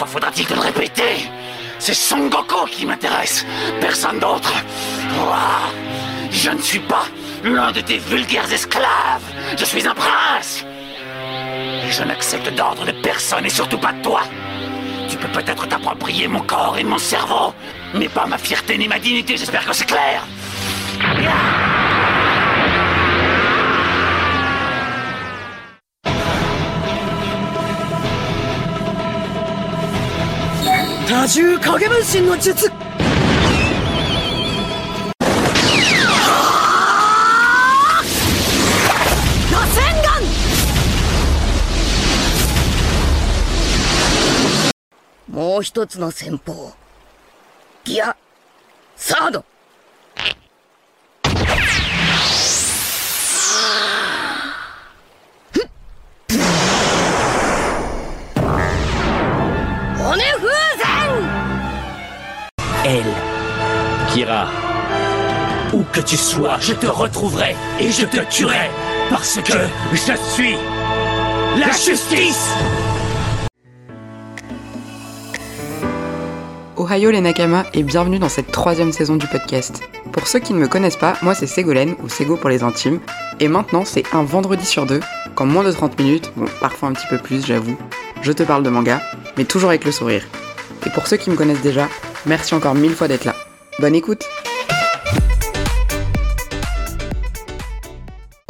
fois faudra-t-il te le répéter? C'est Son Goku qui m'intéresse, personne d'autre. Je ne suis pas l'un de tes vulgaires esclaves, je suis un prince. Et je n'accepte d'ordre de personne et surtout pas de toi. Tu peux peut-être t'approprier mon corps et mon cerveau, mais pas ma fierté ni ma dignité, j'espère que c'est clair. Kira, où que tu sois, je te retrouverai et je te tuerai parce que je suis la justice. Ohayō les Nakama et bienvenue dans cette troisième saison du podcast. Pour ceux qui ne me connaissent pas, moi c'est Ségolène, ou Ségo pour les intimes, et maintenant c'est un vendredi sur deux, qu'en moins de 30 minutes, bon parfois un petit peu plus j'avoue, je te parle de manga, mais toujours avec le sourire. Et pour ceux qui me connaissent déjà, merci encore mille fois d'être là. Bonne écoute.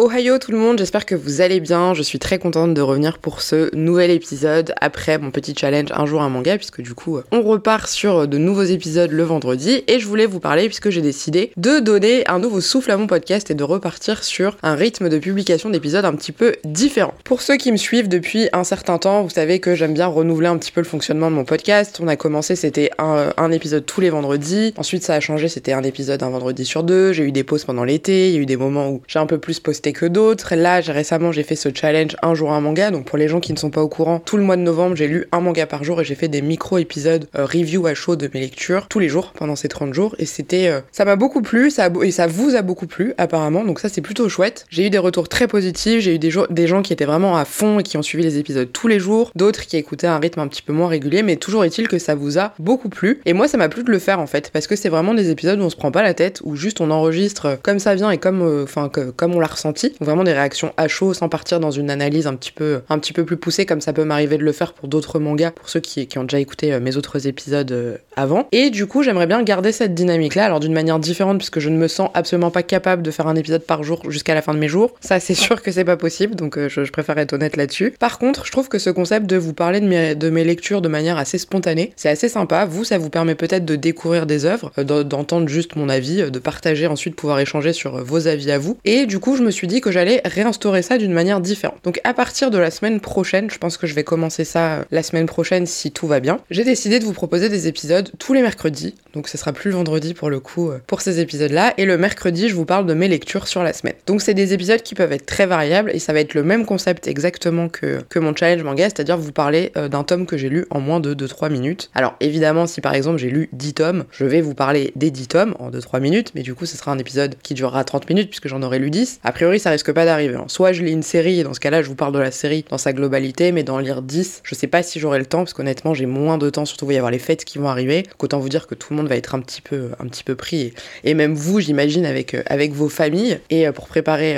Ohayō tout le monde, j'espère que vous allez bien, je suis très contente de revenir pour ce nouvel épisode après mon petit challenge un jour un manga, puisque du coup on repart sur de nouveaux épisodes le vendredi, et je voulais vous parler puisque j'ai décidé de donner un nouveau souffle à mon podcast et de repartir sur un rythme de publication d'épisodes un petit peu différent. Pour ceux qui me suivent depuis un certain temps, vous savez que j'aime bien renouveler un petit peu le fonctionnement de mon podcast. On a commencé, c'était un épisode tous les vendredis, ensuite ça a changé, c'était un épisode un vendredi sur deux, j'ai eu des pauses pendant l'été, il y a eu des moments où j'ai un peu plus posté que d'autres. Là, récemment, j'ai fait ce challenge un jour un manga, donc pour les gens qui ne sont pas au courant, tout le mois de novembre, j'ai lu un manga par jour et j'ai fait des micro-épisodes review à chaud de mes lectures tous les jours pendant ces 30 jours et c'était... ça m'a beaucoup plu, et ça vous a beaucoup plu apparemment, donc ça c'est plutôt chouette. J'ai eu des retours très positifs, j'ai eu des gens qui étaient vraiment à fond et qui ont suivi les épisodes tous les jours, d'autres qui écoutaient à un rythme un petit peu moins régulier, mais toujours est-il que ça vous a beaucoup plu et moi ça m'a plu de le faire en fait, parce que c'est vraiment des épisodes où on se prend pas la tête, où juste on enregistre comme ça vient et comme on l'a ressenti. Donc vraiment des réactions à chaud sans partir dans une analyse un petit peu plus poussée comme ça peut m'arriver de le faire pour d'autres mangas, pour ceux qui ont déjà écouté mes autres épisodes avant. Et du coup j'aimerais bien garder cette dynamique là, alors d'une manière différente puisque je ne me sens absolument pas capable de faire un épisode par jour jusqu'à la fin de mes jours, ça c'est sûr que c'est pas possible, donc je préfère être honnête là-dessus. Par contre je trouve que ce concept de vous parler de mes lectures de manière assez spontanée, c'est assez sympa, ça vous permet peut-être de découvrir des œuvres, d'entendre juste mon avis, de partager ensuite, pouvoir échanger sur vos avis à vous, et du coup je me suis dit que j'allais réinstaurer ça d'une manière différente. Donc à partir de la semaine prochaine, je pense que je vais commencer ça la semaine prochaine si tout va bien, j'ai décidé de vous proposer des épisodes tous les mercredis, donc ce sera plus le vendredi pour le coup pour ces épisodes là, et le mercredi je vous parle de mes lectures sur la semaine. Donc c'est des épisodes qui peuvent être très variables et ça va être le même concept exactement que mon challenge manga, c'est-à-dire vous parler d'un tome que j'ai lu en moins de 2-3 minutes. Alors évidemment si par exemple j'ai lu 10 tomes, je vais vous parler des 10 tomes en 2-3 minutes, mais du coup ce sera un épisode qui durera 30 minutes puisque j'en aurai lu 10. Après, ça risque pas d'arriver. Soit je lis une série et dans ce cas-là je vous parle de la série dans sa globalité, mais d'en lire 10, je sais pas si j'aurai le temps parce qu'honnêtement j'ai moins de temps, surtout il va y avoir les fêtes qui vont arriver. Donc autant vous dire que tout le monde va être un petit peu pris et même vous j'imagine avec vos familles et pour préparer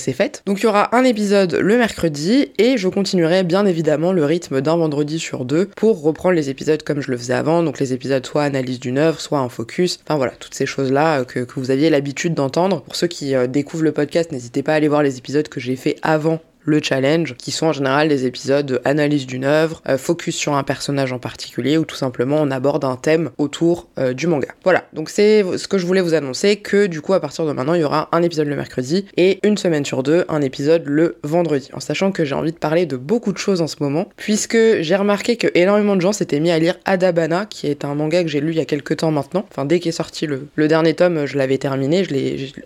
ces fêtes. Donc il y aura un épisode le mercredi et je continuerai bien évidemment le rythme d'un vendredi sur deux pour reprendre les épisodes comme je le faisais avant, donc les épisodes soit analyse d'une œuvre, soit un focus, enfin voilà, toutes ces choses-là que vous aviez l'habitude d'entendre. Pour ceux qui découvrent le podcast, n'hésitez pas à aller voir les épisodes que j'ai fait avant le challenge, qui sont en général des épisodes analyse d'une œuvre, focus sur un personnage en particulier, ou tout simplement on aborde un thème autour du manga. Voilà, donc c'est ce que je voulais vous annoncer, que du coup à partir de maintenant il y aura un épisode le mercredi, et une semaine sur deux, un épisode le vendredi, en sachant que j'ai envie de parler de beaucoup de choses en ce moment, puisque j'ai remarqué que énormément de gens s'étaient mis à lire Adabana, qui est un manga que j'ai lu il y a quelques temps maintenant, enfin dès qu'est sorti le dernier tome, je l'avais terminé,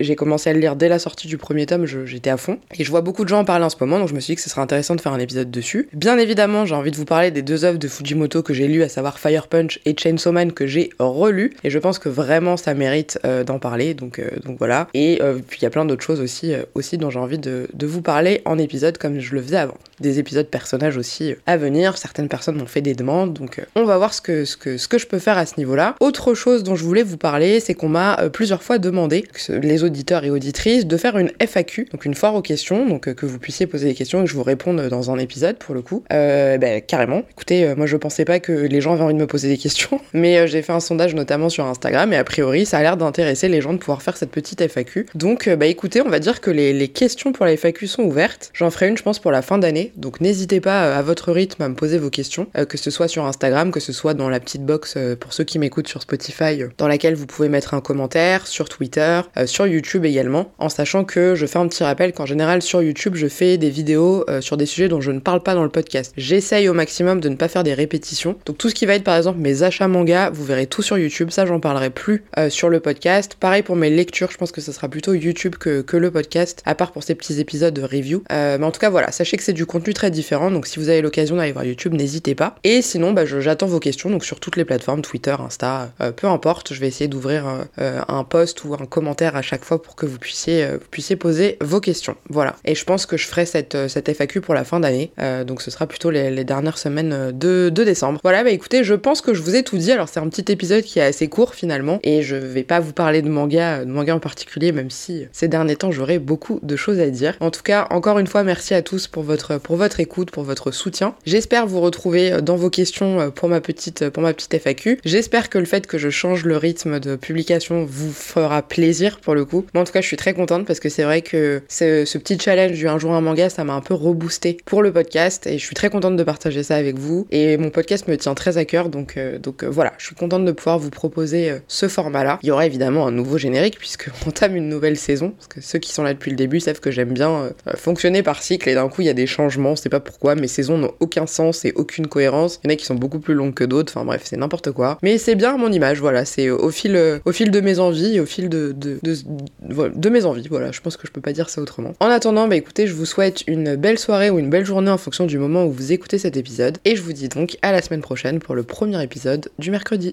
j'ai commencé à le lire dès la sortie du premier tome, j'étais à fond, et je vois beaucoup de gens en parler en ce moment. moment, donc je me suis dit que ce serait intéressant de faire un épisode dessus. Bien évidemment, j'ai envie de vous parler des deux œuvres de Fujimoto que j'ai lues, à savoir Fire Punch et Chainsaw Man que j'ai relu, et je pense que vraiment ça mérite d'en parler, donc voilà. Et puis il y a plein d'autres choses aussi dont j'ai envie de vous parler en épisode comme je le faisais avant. Des épisodes personnages aussi à venir, certaines personnes m'ont fait des demandes, donc on va voir ce que je peux faire à ce niveau-là. Autre chose dont je voulais vous parler, c'est qu'on m'a plusieurs fois demandé, les auditeurs et auditrices, de faire une FAQ, donc une foire aux questions, donc que vous puissiez poser des questions et que je vous réponde dans un épisode pour le coup. Carrément. Écoutez, moi je pensais pas que les gens avaient envie de me poser des questions, mais j'ai fait un sondage notamment sur Instagram et a priori ça a l'air d'intéresser les gens de pouvoir faire cette petite FAQ. Donc écoutez, on va dire que les questions pour la FAQ sont ouvertes. J'en ferai une, je pense, pour la fin d'année. Donc n'hésitez pas à votre rythme à me poser vos questions, que ce soit sur Instagram, que ce soit dans la petite box pour ceux qui m'écoutent sur Spotify, dans laquelle vous pouvez mettre un commentaire, sur Twitter, sur YouTube également, en sachant que je fais un petit rappel qu'en général sur YouTube je fais des vidéos sur des sujets dont je ne parle pas dans le podcast. J'essaye au maximum de ne pas faire des répétitions, donc tout ce qui va être par exemple mes achats manga, vous verrez tout sur YouTube, ça j'en parlerai plus sur le podcast. Pareil pour mes lectures, je pense que ça sera plutôt YouTube que le podcast, à part pour ces petits épisodes de review, mais en tout cas voilà, sachez que c'est du contenu très différent, donc si vous avez l'occasion d'aller voir YouTube, n'hésitez pas. Et sinon j'attends vos questions, donc sur toutes les plateformes, Twitter, Insta, peu importe, je vais essayer d'ouvrir un post ou un commentaire à chaque fois pour que vous puissiez poser vos questions, voilà. Et je pense que je ferai cette FAQ pour la fin d'année, donc ce sera plutôt les dernières semaines de décembre. Voilà, écoutez, je pense que je vous ai tout dit. Alors c'est un petit épisode qui est assez court finalement, et je vais pas vous parler de manga en particulier, même si ces derniers temps j'aurai beaucoup de choses à dire. En tout cas, encore une fois, merci à tous pour votre écoute, pour votre soutien. J'espère vous retrouver dans vos questions pour ma petite FAQ. J'espère que le fait que je change le rythme de publication vous fera plaisir pour le coup. Mais en tout cas, je suis très contente parce que c'est vrai que ce petit challenge du un jour un manga, ça m'a un peu reboosté pour le podcast, et je suis très contente de partager ça avec vous. Et mon podcast me tient très à cœur, donc voilà, je suis contente de pouvoir vous proposer ce format-là. Il y aura évidemment un nouveau générique puisqu'on entame une nouvelle saison, parce que ceux qui sont là depuis le début savent que j'aime bien fonctionner par cycle, et d'un coup il y a des changements, c'est pas pourquoi, mes saisons n'ont aucun sens et aucune cohérence. Il y en a qui sont beaucoup plus longues que d'autres, enfin bref, c'est n'importe quoi. Mais c'est bien mon image, voilà, c'est au fil de mes envies, au fil de mes envies, voilà, je pense que je peux pas dire ça autrement. En attendant, écoutez, je vous souhaite une belle soirée ou une belle journée en fonction du moment où vous écoutez cet épisode, et je vous dis donc à la semaine prochaine pour le premier épisode du mercredi.